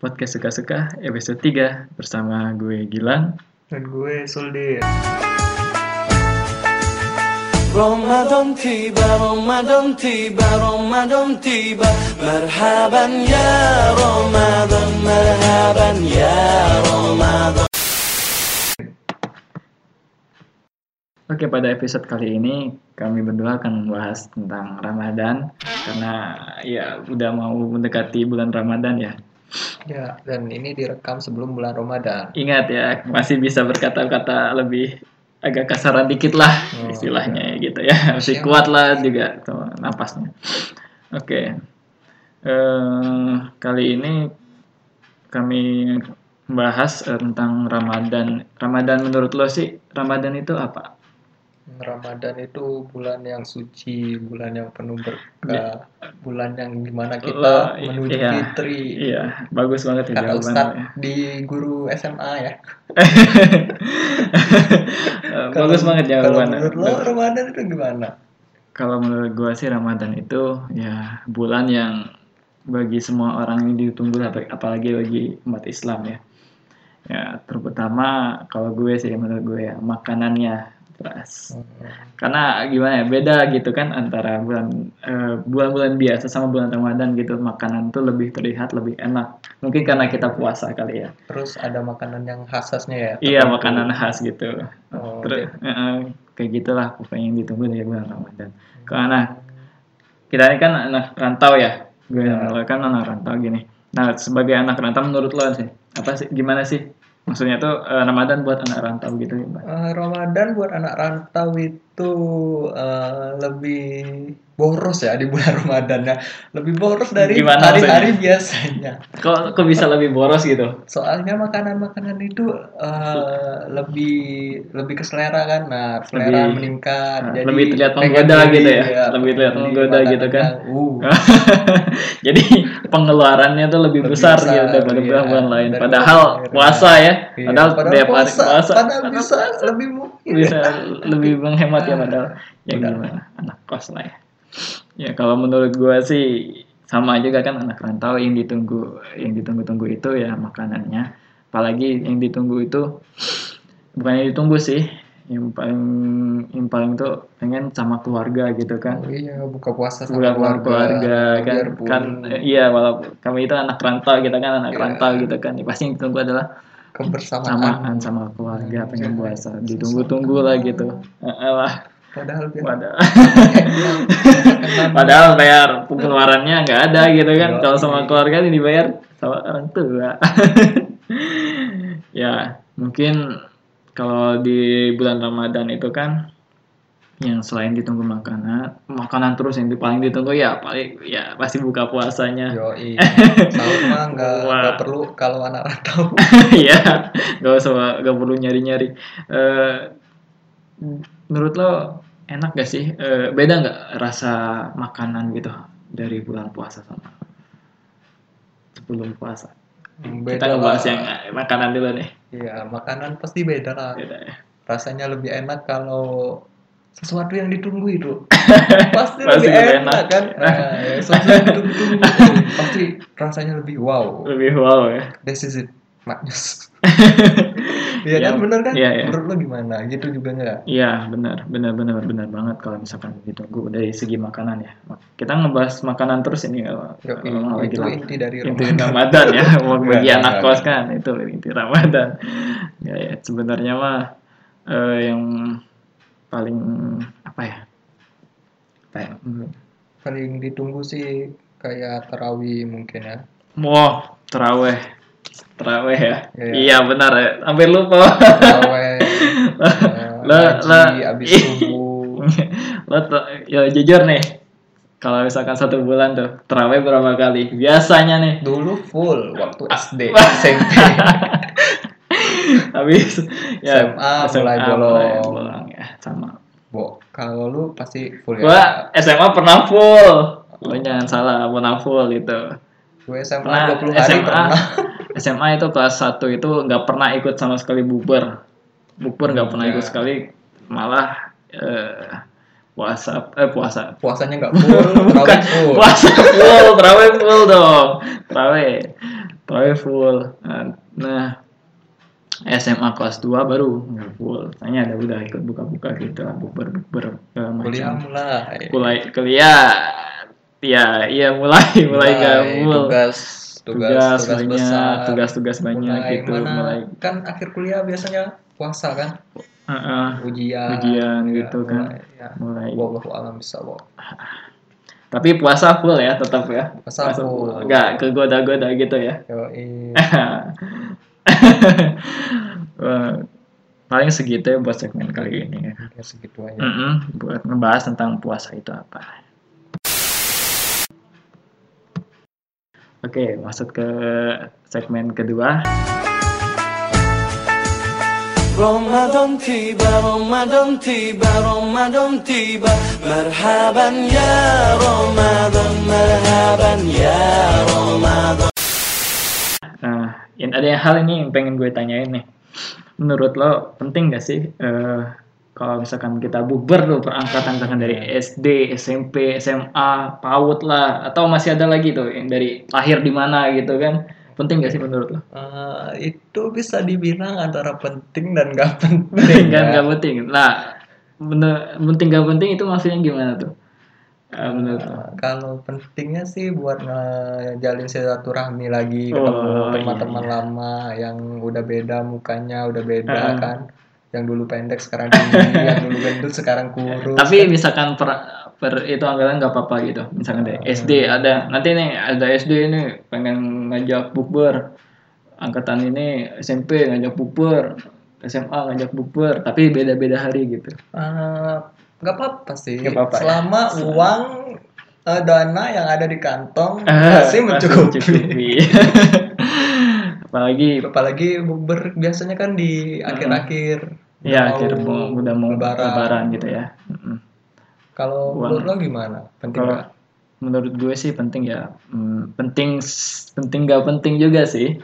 Podcast Suka-Suka episode 3 bersama gue Gilang dan gue Soldi. Ramadan tiba, marhaban ya Ramadan, marhaban ya Ramadan. Oke, pada episode kali ini kami berdua akan membahas tentang Ramadan karena ya udah mau mendekati bulan Ramadan ya. Ya, dan ini direkam sebelum bulan Ramadan. Ingat ya, masih bisa berkata-kata lebih agak kasaran dikit lah istilahnya ya gitu ya. Masih kuat lah juga tuh, napasnya. Oke. Kali ini kami membahas tentang Ramadan. Ramadan menurut lo sih, Ramadan itu apa? Ramadan itu bulan yang suci, bulan yang penuh berkah, bulan yang dimana kita menuju fitri. Iya, bagus banget ya jawabannya. Ustaz di guru SMA ya. Bagus banget jawabannya. Kalau menurut lo Ramadan itu gimana? Kalau menurut gua sih Ramadan itu ya bulan yang bagi semua orang ini ditunggu, apalagi bagi umat Islam ya. Ya, terutama kalau gue sih menurut gue ya makanannya. Karena gimana ya, beda gitu kan antara bulan-bulan biasa sama bulan Ramadan gitu. Makanan tuh lebih terlihat, lebih enak. Mungkin karena kita puasa kali ya. Terus ada makanan yang khasnya ya? Iya, makanan khas gitu. Kayak gitulah pokoknya yang ditunggu dari bulan Ramadan. Karena kita ini kan anak rantau ya. Gue kan anak rantau gini. Nah, sebagai anak rantau menurut lo sih, apa sih, gimana sih? Maksudnya tuh Ramadan buat anak rantau gitu ya, Mbak? Ramadan buat anak rantau itu lebih boros ya di bulan Ramadan ya. Lebih boros dari hari-hari biasanya. Kok bisa lebih boros gitu? Soalnya makanan-makanan itu lebih ke selera kan. Nah, selera lebih, meningkat. Jadi lebih terlihat menggoda gitu ya. Lebih terlihat menggoda gitu kan. Jadi pengeluarannya tuh lebih besar ya daripada bulan-bulan lain. Padahal puasa ya. Padahal bisa lebih mungkin. Bisa lebih menghemat ya padahal. Ya gimana? Anak kos lah ya. Ya kalau menurut gue sih sama juga kan, anak rantau yang ditunggu-tunggu itu ya makanannya. Apalagi yang ditunggu itu bukannya ditunggu sih, yang paling tuh pengen sama keluarga gitu kan. Oh iya, buka puasa sama keluarga kan. Iya, walaupun kami itu anak rantau gitu kan, ya, pasti yang ditunggu adalah kebersamaan sama keluarga, pengen puasa ditunggu-tunggu lah gitu. Padahal bayar pengeluarannya nggak ada gitu kan. Kalau sama keluarga ini dibayar sama orang tua. Ya mungkin kalau di bulan Ramadan itu kan yang selain ditunggu makanan terus, yang paling ditunggu ya pasti buka puasanya. Yoi, sama nggak perlu kalau anak rantau. Ya nggak perlu nyari-nyari. Menurut lo enak gak sih? Beda gak rasa makanan gitu dari bulan puasa sama sebelum puasa? Beda. Kita ngebahas yang makanan dulu deh. Iya, makanan pasti beda lah. Beda, ya. Rasanya lebih enak kalau sesuatu yang ditunggu itu. Pasti lebih enak kan? Nah, ya, sesuatu yang ditunggu pasti rasanya lebih wow. Lebih wow ya. This is it. Maknyus. Iya kan, benar kan? Ya. Menurut lo gimana? Gitu juga nggak? Iya, benar banget kalau misalkan ditunggu dari segi makanan ya. Kita ngebahas makanan terus ini kalau itu inti dari Ramadan ya. Bagi anak kos kan itu inti Ramadan. Ya sebenarnya mah yang paling apa ya? Paling ditunggu sih kayak tarawih mungkin ya. Wah, Tarawih ya? Iya benar ya. Hampir lupa. Tarawih. Haji abis subuh. Ya jujur nih. Kalau misalkan 1 bulan tuh tarawih berapa kali? Biasanya nih. Dulu full waktu SD, SMP. Habis ya SMA mulai bolong ya sama. Kalau lu pasti full ya. Gua SMA pernah full. Lu jangan salah, pernah full gitu. Gue SMA pernah, 20 hari pernah. SMA itu kelas 1 itu nggak pernah ikut sama sekali bukber nggak pernah ikut sekali, malah Puasanya nggak full, terawih full. Terawih full. Nah, SMA kelas 2 baru nggak full. Tanya ada udah ikut buka-buka gitu, bukber macam. Kuliah. Iya mulai nggak full. Tugas banyak, tugas-tugas banyak gitu. Kan akhir kuliah biasanya puasa kan? Ujian gitu ya, kan mulai wallahu alam bisawab. Tapi puasa full ya tetap ya, puasa full nggak kegoda-goda gitu ya. Paling segitu ya buat segmen kali ini ya, segitu aja buat ngebahas tentang puasa itu apa. Oke, masuk ke segmen kedua. Ramadan tiba, Marhaban ya Ramadan. Nah, ada hal ini yang pengen gue tanyain nih. Menurut lo penting gak sih kalau misalkan kita bukber tuh perangkatan tangan dari SD, SMP, SMA, PAUD lah, atau masih ada lagi tuh yang dari lahir di mana gitu kan? Penting nggak sih menurut lo? Itu bisa dibilang antara penting dan nggak penting. Nggak penting. Nah, penting nggak penting itu maksudnya gimana tuh? Menurut lo? Kalau pentingnya sih buat ngejalin silaturahmi lagi, ketemu teman-teman lama yang udah beda mukanya, udah beda kan? Yang dulu pendek sekarang tinggi, yang dulu gendut sekarang kurus. Tapi kan? Misalkan itu anggaran nggak apa-apa gitu, misalkan deh SD ada, nanti nih ada SD ini pengen ngajak bukber, angkatan ini SMP ngajak bukber, SMA ngajak bukber, tapi beda-beda hari gitu. Nggak apa-apa sih, selama ya. Uang dana yang ada di kantong masih mencukupi. Apalagi bukber biasanya kan di akhir-akhir, ya akhir udah mau lebaran gitu ya. Kalau menurut lo gimana? Penting nggak? Menurut gue sih penting ya. Penting nggak penting juga sih.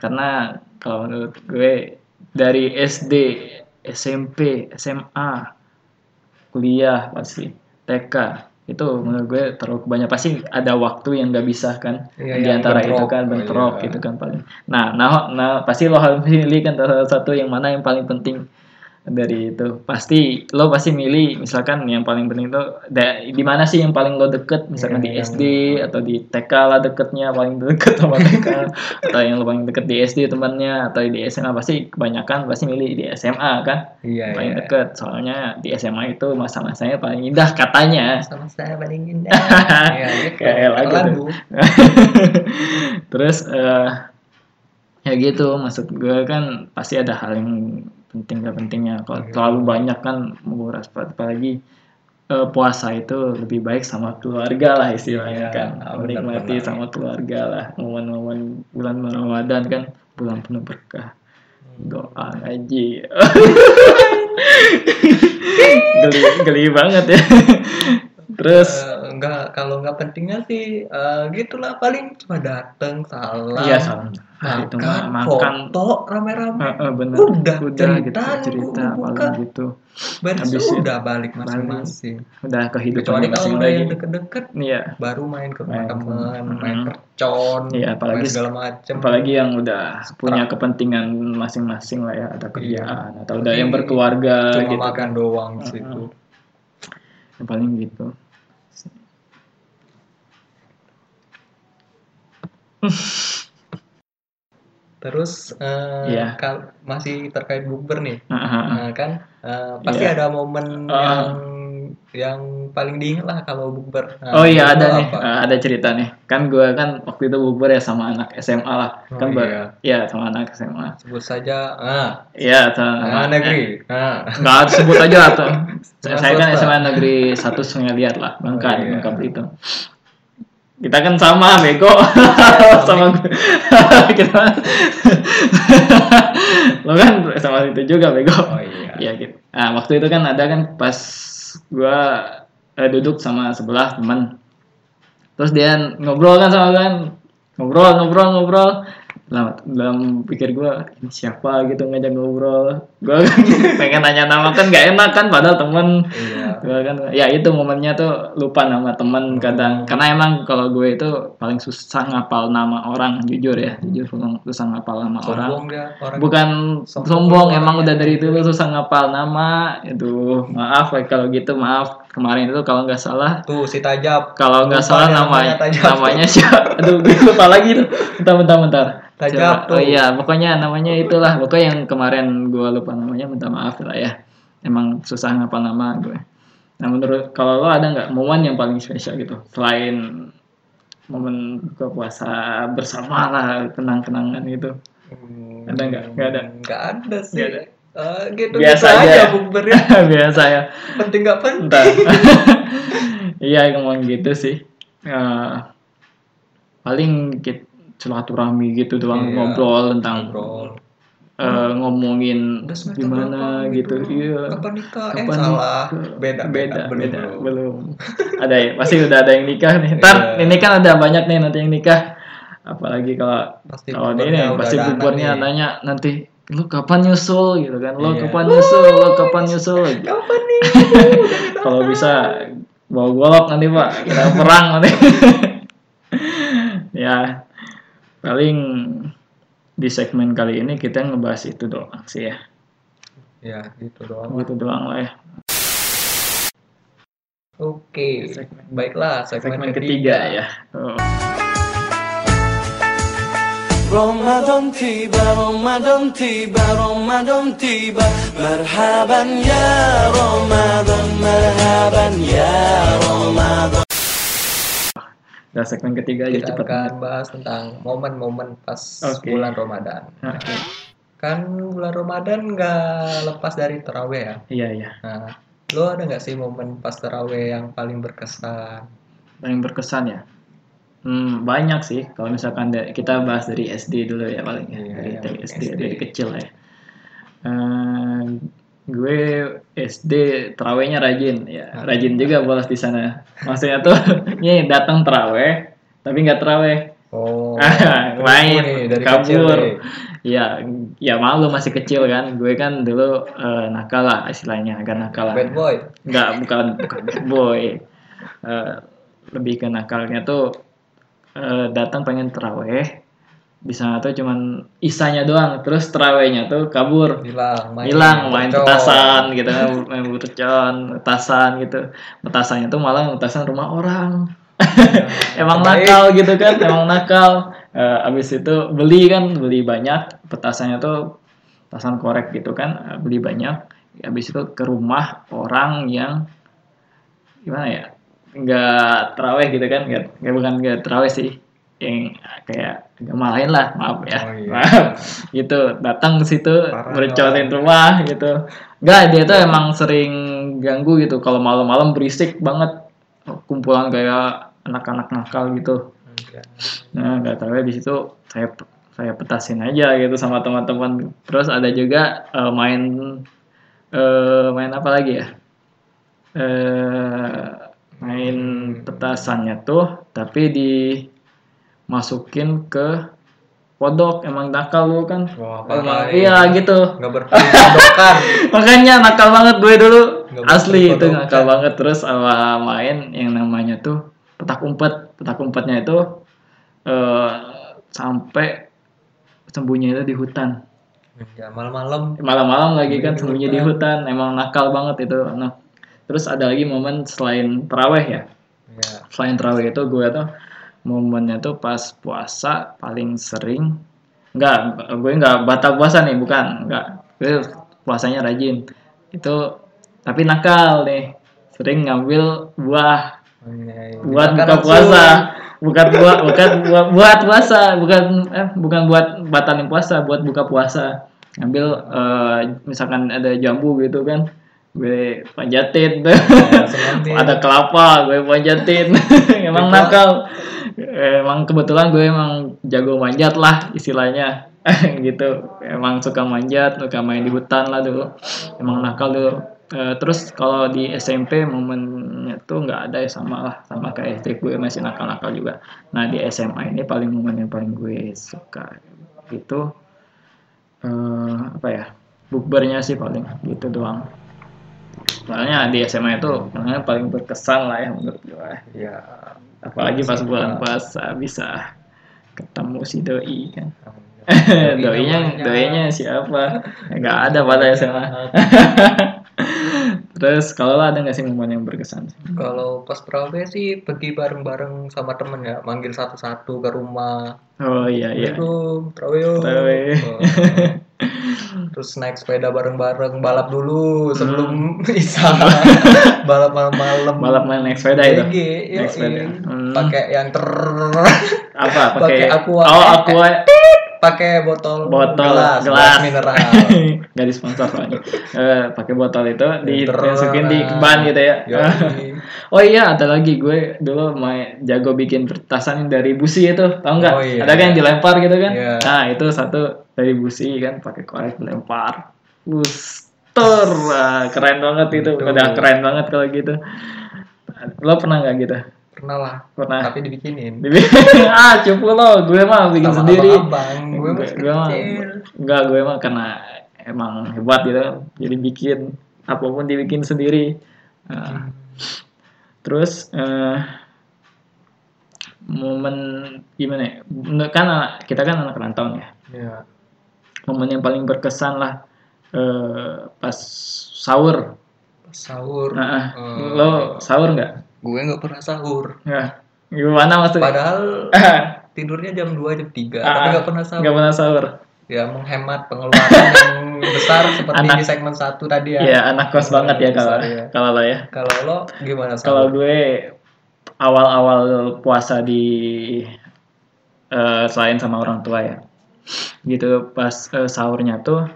Karena kalau menurut gue dari SD, SMP, SMA, kuliah pasti, TK itu menurut gue terlalu banyak. Pasti ada waktu yang nggak bisa kan di antara itu kan bentrok gitu kan paling. Nah pasti lo harus pilih kan salah satu yang mana yang paling penting. Dari itu pasti lo pasti milih misalkan yang paling penting itu di mana sih yang paling lo deket, misalkan di SD atau di TK lah, deketnya paling deket sama TK atau yang lo paling deket di SD temannya, atau di SMA pasti kebanyakan pasti milih di SMA kan paling deket, soalnya di SMA itu masa-masanya paling indah katanya. Masa-masanya paling indah kayak lagu. Terus ya gitu, maksud gue kan pasti ada hal yang penting gak pentingnya. Kalau terlalu banyak kan menguras, apalagi puasa itu lebih baik sama keluarga lah istilahnya kan, menikmati sama keluarga lah momen-momen bulan Ramadan kan, bulan penuh berkah, doa, ngaji. geli banget ya. Terus kalau nggak pentingnya sih gitulah, paling cuma dateng salam, makan foto rame-rame, udah cerita paling gitu, habis udah balik masing-masing, udah kehidupan masing-masing lagi. Deket-deket baru main ke teman, main percon, apalagi segala macam, apalagi yang udah punya kepentingan masing-masing lah ya, ada kerjaan atau udah yang berkeluarga cuma gitu, makan doang situ yang paling gitu. Terus masih terkait bukber nih, kan pasti ada momen yang paling diingat lah kalau bukber. Ada cerita nih, kan gue kan waktu itu bukber ya sama anak SMA lah, kan sama anak SMA. Sebut saja negeri. Nggak sebut aja atau saya kan SMA negeri 1 Sungai Liat lah, Bangka Belitung. Kita kan sama beko sama gue. Kita lo kan sama itu juga beko. Gitu. Nah, waktu itu kan ada kan pas gue duduk sama sebelah teman. Terus dia ngobrol kan sama gue. Ngobrol. dalam pikir gue siapa gitu ngajak ngobrol, gue pengen nanya nama kan gak enak kan padahal temen, iya. Gue kan ya itu momennya tuh lupa nama temen kadang, karena emang kalau gue itu paling susah ngapal nama orang, jujur ya, jujur susah ngapal nama sombong orang, bukan sombong emang ya. Udah dari itu susah ngapal nama itu, maaf kalau gitu maaf. Kemarin itu kalau nggak salah tuh si Tajab, kalau nggak salah namanya siapa, aduh lupa lagi tuh, bentar Tajab tuh. Oh iya, pokoknya namanya itulah. Pokoknya yang kemarin gue lupa namanya, minta maaf lah ya. Emang susah ngapal nama gue. Nah menurut, kalau lo ada nggak momen yang paling spesial gitu? Selain momen buka puasa bersama lah, kenang-kenangan gitu. Ada nggak? Nggak ada. Nggak ada sih. Gak ada. Gitu biasa aja bukbernya. Biasa ya. Penting nggak penting. Iya, ngomong gitu sih. Paling kita silaturahmi gitu doang, ngobrol tentang ngomongin gimana gitu, iya kapan nikah, beda belum ada ya, pasti udah ada yang nikah nih ntar. Ini kan ada banyak nih nanti yang nikah, apalagi kalau ini pasti buburnya nanya nanti lu kapan nyusul gitu kan, lo kapan nyusul, lo kapan nyusul, kapan nih. Kalau bisa bawa golok nanti pak, kita perang nanti. Ya paling di segmen kali ini kita ngebahas itu doang sih ya. Ya, gitu doang lah ya. Oke, baiklah segmen ketiga ya. Ramadan tiba, marhaban ya Ramadan. Nah, segmen ketiga aja cepat. Kita akan bahas tentang momen-momen pas bulan Ramadan. Okay. Kan bulan Ramadan nggak lepas dari tarawih ya? Iya. Nah, lo ada nggak sih momen pas tarawih yang paling berkesan? Paling berkesan ya? Banyak sih. Kalau misalkan kita bahas dari SD dulu ya paling. Iya, dari SD, dari kecil ya. Gue SD terawihnya rajin ya, rajin juga bolos di sana, maksudnya tuh nih datang terawih tapi nggak terawih, main dari kabur ya malu, masih kecil kan, gue kan dulu nakal lah istilahnya, agak nakal lah, bad boy nggak, bukan bad boy, lebih ke nakalnya tuh datang pengen terawih di sana tuh cuman isanya doang, terus terawihnya tuh kabur, hilang main petasan gitu, main petasan gitu, petasannya tuh malah petasan rumah orang. Emang nakal gitu kan, emang nakal. Abis itu beli banyak petasannya tuh, petasan korek gitu kan, beli banyak, abis itu ke rumah orang yang gimana ya, nggak terawih gitu kan, bukan nggak terawih sih, yang kayak malahin lah, maaf ya, gitu datang ke situ merecotin rumah gitu, nggak, dia tuh emang sering ganggu gitu, kalau malam-malam berisik banget, kumpulan kayak anak-anak nakal gitu. Nah nggak tahu ya, di situ saya petasin aja gitu sama teman-teman. Terus ada juga main apa lagi ya, main petasannya tuh tapi dimasukin ke kodok, emang nakal lu kan. Wah, iya gitu. Enggak berkodokan. Makanya nakal banget gue dulu. Asli itu nakal banget. Terus awal main yang namanya tuh petak umpet. Petak umpetnya itu sampai sembunyinya itu di hutan. Ya malam-malam lagi kan sembunyi di hutan. Emang nakal banget itu anak. Terus ada lagi momen selain tarawih ya. Selain tarawih itu gue tuh momennya tuh pas puasa paling sering, gue nggak batal puasa nih, gue puasanya rajin itu tapi nakal nih, sering ngambil buah buat buka puasa, bukan buat batalin puasa, buat buka puasa, ngambil misalkan ada jambu gitu kan, gue panjatin, ada kelapa gue panjatin. Emang nakal, emang kebetulan gue emang jago manjat lah istilahnya. Gitu, emang suka manjat, suka main di hutan lah dulu, emang nakal dulu. Terus kalau di SMP momennya tuh nggak ada ya, sama kayak SD gue masih nakal-nakal juga. Nah di SMA ini paling momen yang paling gue suka itu apa ya, bukbernya sih paling gitu doang. Soalnya di SMA itu paling berkesan lah ya menurut gue ya, apalagi pas bulan puasa bisa ketemu si doi kan. Doinya siapa? Nggak ada pada SMA. Terus kalau ada nggak sih momen yang berkesan? Kalau pas prawe sih pergi bareng-bareng sama temen ya, manggil satu-satu ke rumah. Oh iya. Itu prawe. Terus naik sepeda bareng-bareng, balap dulu sebelum isa. Balap malam-malam. Balap naik sepeda itu. Naik sepeda. Pakai yang apa? Pakai aqua. Oh, aqua. Pakai botol gelas mineral. Gak disponsor lagi. Pakai botol itu dimasukin di ban gitu ya. Oh iya, ada lagi gue dulu main jago bikin petasan dari busi itu, tau nggak? Oh, iya. Ada kan yang dilempar gitu kan? Yeah. Nah itu satu dari busi kan, pakai korek dilempar. Buster, keren banget itu. Udah keren banget kalau gitu. Lo pernah nggak gitu? Pernah lah, tapi dibikinin. Cupu lo, gue mah bikin sama sendiri. Abang, gue mah karena emang hebat gitu, jadi bikin apapun dibikin sendiri. Terus momen gimana? Ya? Kan kita kan anak rantau ya. Yeah. Momen yang paling berkesan lah pas sahur. Lo sahur nggak? Gue nggak pernah sahur. Ya, gimana maksudnya? Padahal tidurnya jam 2, jam 3, tapi nggak pernah sahur. Nggak pernah sahur. Ya, menghemat pengeluaran yang besar seperti di segmen 1 tadi ya. Iya, anak kos banget ya kalau lo ya. Kalau lo gimana sahur? Kalau gue awal-awal puasa di selain sama orang tua ya. Gitu pas sahurnya tuh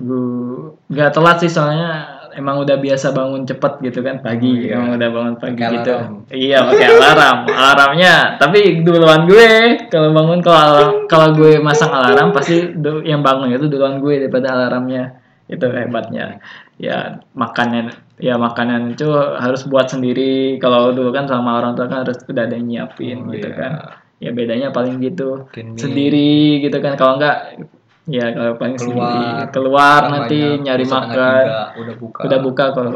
gue nggak telat sih, soalnya emang udah biasa bangun cepet gitu kan pagi. Emang udah bangun pagi pake gitu alarm. Iya, pakai alarmnya tapi duluan gue kalau bangun. Kalau gue masang alarm pasti yang bangun itu duluan gue daripada alarmnya. Itu hebatnya ya. Makanan itu harus buat sendiri. Kalau dulu kan sama orang tua kan harus udah ada yang nyiapin gitu kan. Ya bedanya paling gitu. Sendiri gitu kan. Kalau enggak ya kalau paling keluar nanti nyari makan. Udah buka kalau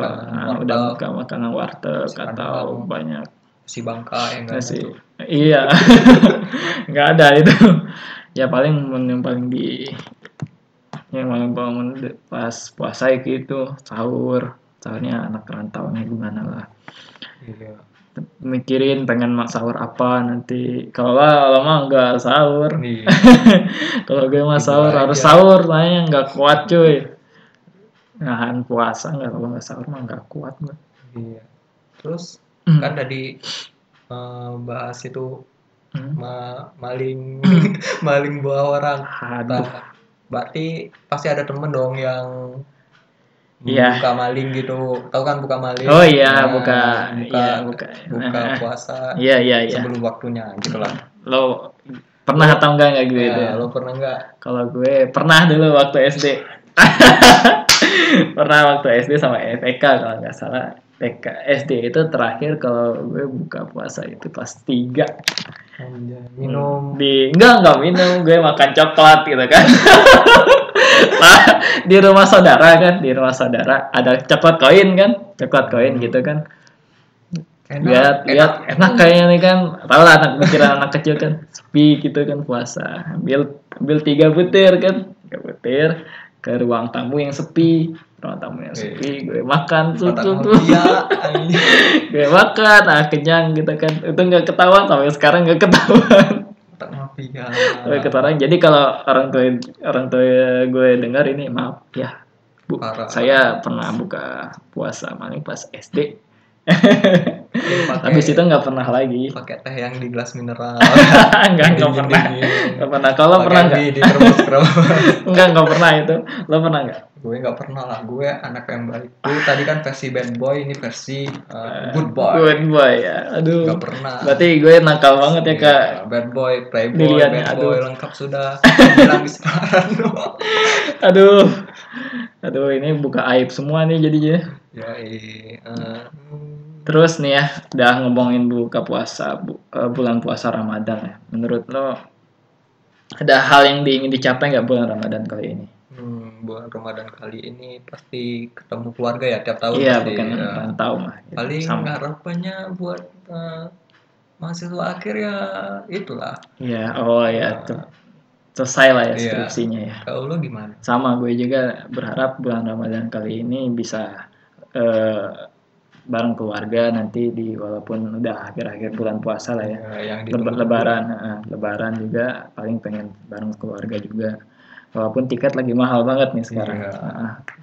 udah buka makanan warteg atau banyak si bangka yang ngasih. Iya. Enggak ada itu. Ya paling yang paling bangun pas puasa gitu, sahur. Sahurnya anak rantaunya gimana lah. Iya. Mikirin pengen sahur apa nanti. Kalau lo mah nggak sahur. Kalau gue mah sahur harus sahur, tanya nggak kuat cuy. Nahan puasa nggak, kalau nggak sahur mah nggak kuat gue. Iya. Terus kan tadi bahas itu maling bawa orang. Aduh. Berarti pasti ada temen dong yang buka maling gitu, tau kan buka maling? Oh iya, buka puasa. Iya. Sebelum waktunya gitu lah. Lo pernah atau enggak gitu? Ya, lo pernah enggak? Kalau gue pernah dulu waktu SD. Pernah waktu SD sama TK kalau nggak salah. SD itu terakhir kalau gue buka puasa itu pas 3. Minum. Enggak minum, gue makan coklat gitu kan. Nah, di rumah saudara ada coklat koin gitu kan. Lihat enak kayaknya nih kan, tau lah anak pikiran anak kecil kan, sepi gitu kan puasa. Ambil 3 butir kan, 3 butir ke ruang tamu yang sepi gue makan tuh. Gue makan, kenyang gitu kan. Itu nggak ketahuan sampai sekarang nggak ketahuan. Jadi kalau orang tua gue dengar ini, maaf ya Bu, saya pernah buka puasa maling pas SD. Habis itu nggak pernah lagi. Pakai teh yang di gelas mineral. Nggak pernah. Kalau pernah nggak? Nggak pernah itu. Lo pernah nggak? Gue nggak pernah lah. Gue anak yang baik. Gue tadi kan versi bad boy, ini versi good boy. Good boy ya. Aduh. Nggak pernah. Berarti gue nakal banget ya kak. Bad boy, playboy, bad boy, lengkap sudah. Bilang disparahan doang. Aduh, ini buka aib semua nih jadinya. Terus nih ya, udah ngomongin buka puasa, bulan puasa Ramadan ya. Menurut lo Ada hal yang ingin dicapai nggak bulan Ramadan kali ini? Bulan Ramadan kali ini pasti ketemu keluarga ya tiap tahun. Iya, bukan tahun lah. Gitu. Paling harapannya buat mahasiswa akhir ya itulah. Iya, selesai lah ya skripsinya ya. Kalau lo gimana? Sama, gue juga berharap bulan Ramadan kali ini bisa bareng keluarga nanti di walaupun udah akhir-akhir bulan puasa lah ya. Lebaran juga paling pengen bareng keluarga juga. Walaupun tiket lagi mahal banget nih sekarang.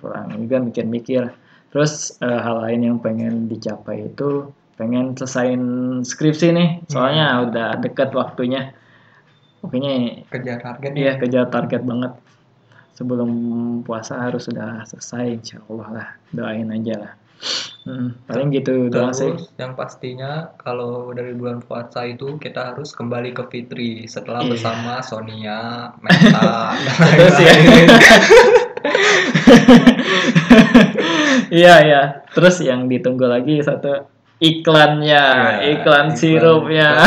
Kurang juga mikir-mikir. Terus hal lain yang pengen dicapai itu pengen selesain skripsi nih. Soalnya udah dekat waktunya. Pokoknya kejar target. Iya, kejar target banget. Sebelum puasa harus sudah selesai, insyaallah lah. Doain aja lah. Paling gitu doang sih. Yang pastinya kalau dari bulan puasa itu kita harus kembali ke fitri setelah bersama Sonia, Meta. Terus ya. Iya. Terus yang ditunggu lagi satu iklannya, iklan sirupnya.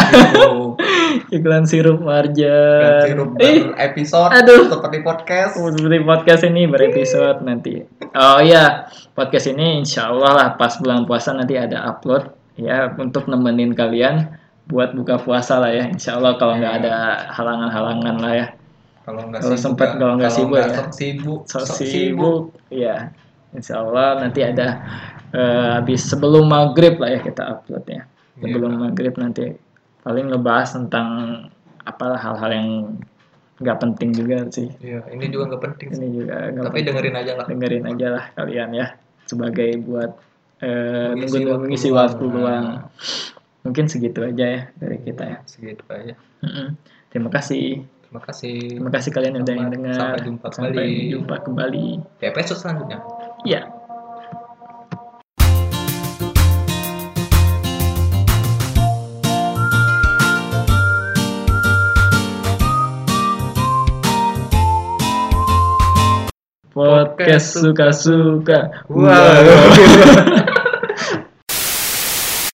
Iklan sirup marjan. Sirup episode seperti podcast. Seperti podcast ini berepisode nanti. Oh iya, podcast ini insyaallah lah pas bulan puasa nanti ada upload ya untuk nemenin kalian buat buka puasa lah ya. Insyaallah kalau nggak ada halangan-halangan lah ya. Kalau sempat kalau nggak sibuk. Ya, insyaallah nanti ada habis sebelum maghrib lah ya kita uploadnya. Sebelum maghrib nanti paling ngebahas tentang apalah hal-hal yang nggak penting juga sih. Iya, ini juga nggak penting. Ini juga nggak. Tapi dengerin aja lah. Dengerin aja lah kalian ya, sebagai buat mengisi waktu luang. Mungkin segitu aja ya dari kita ya. Segitu aja. Terima kasih. Terima kasih kalian udah yang dengar. Sampai jumpa kembali. Di episode selanjutnya. Iya. Podcast suka-suka. Wow.